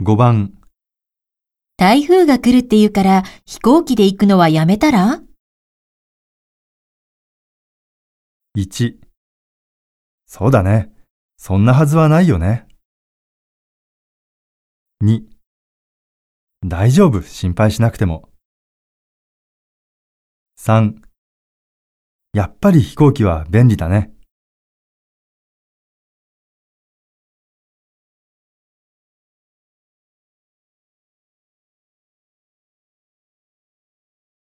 5番、台風が来るっていうから飛行機で行くのはやめたら？ 1、そうだね。そんなはずはないよね。2、大丈夫、心配しなくても。3、やっぱり飛行機は便利だね。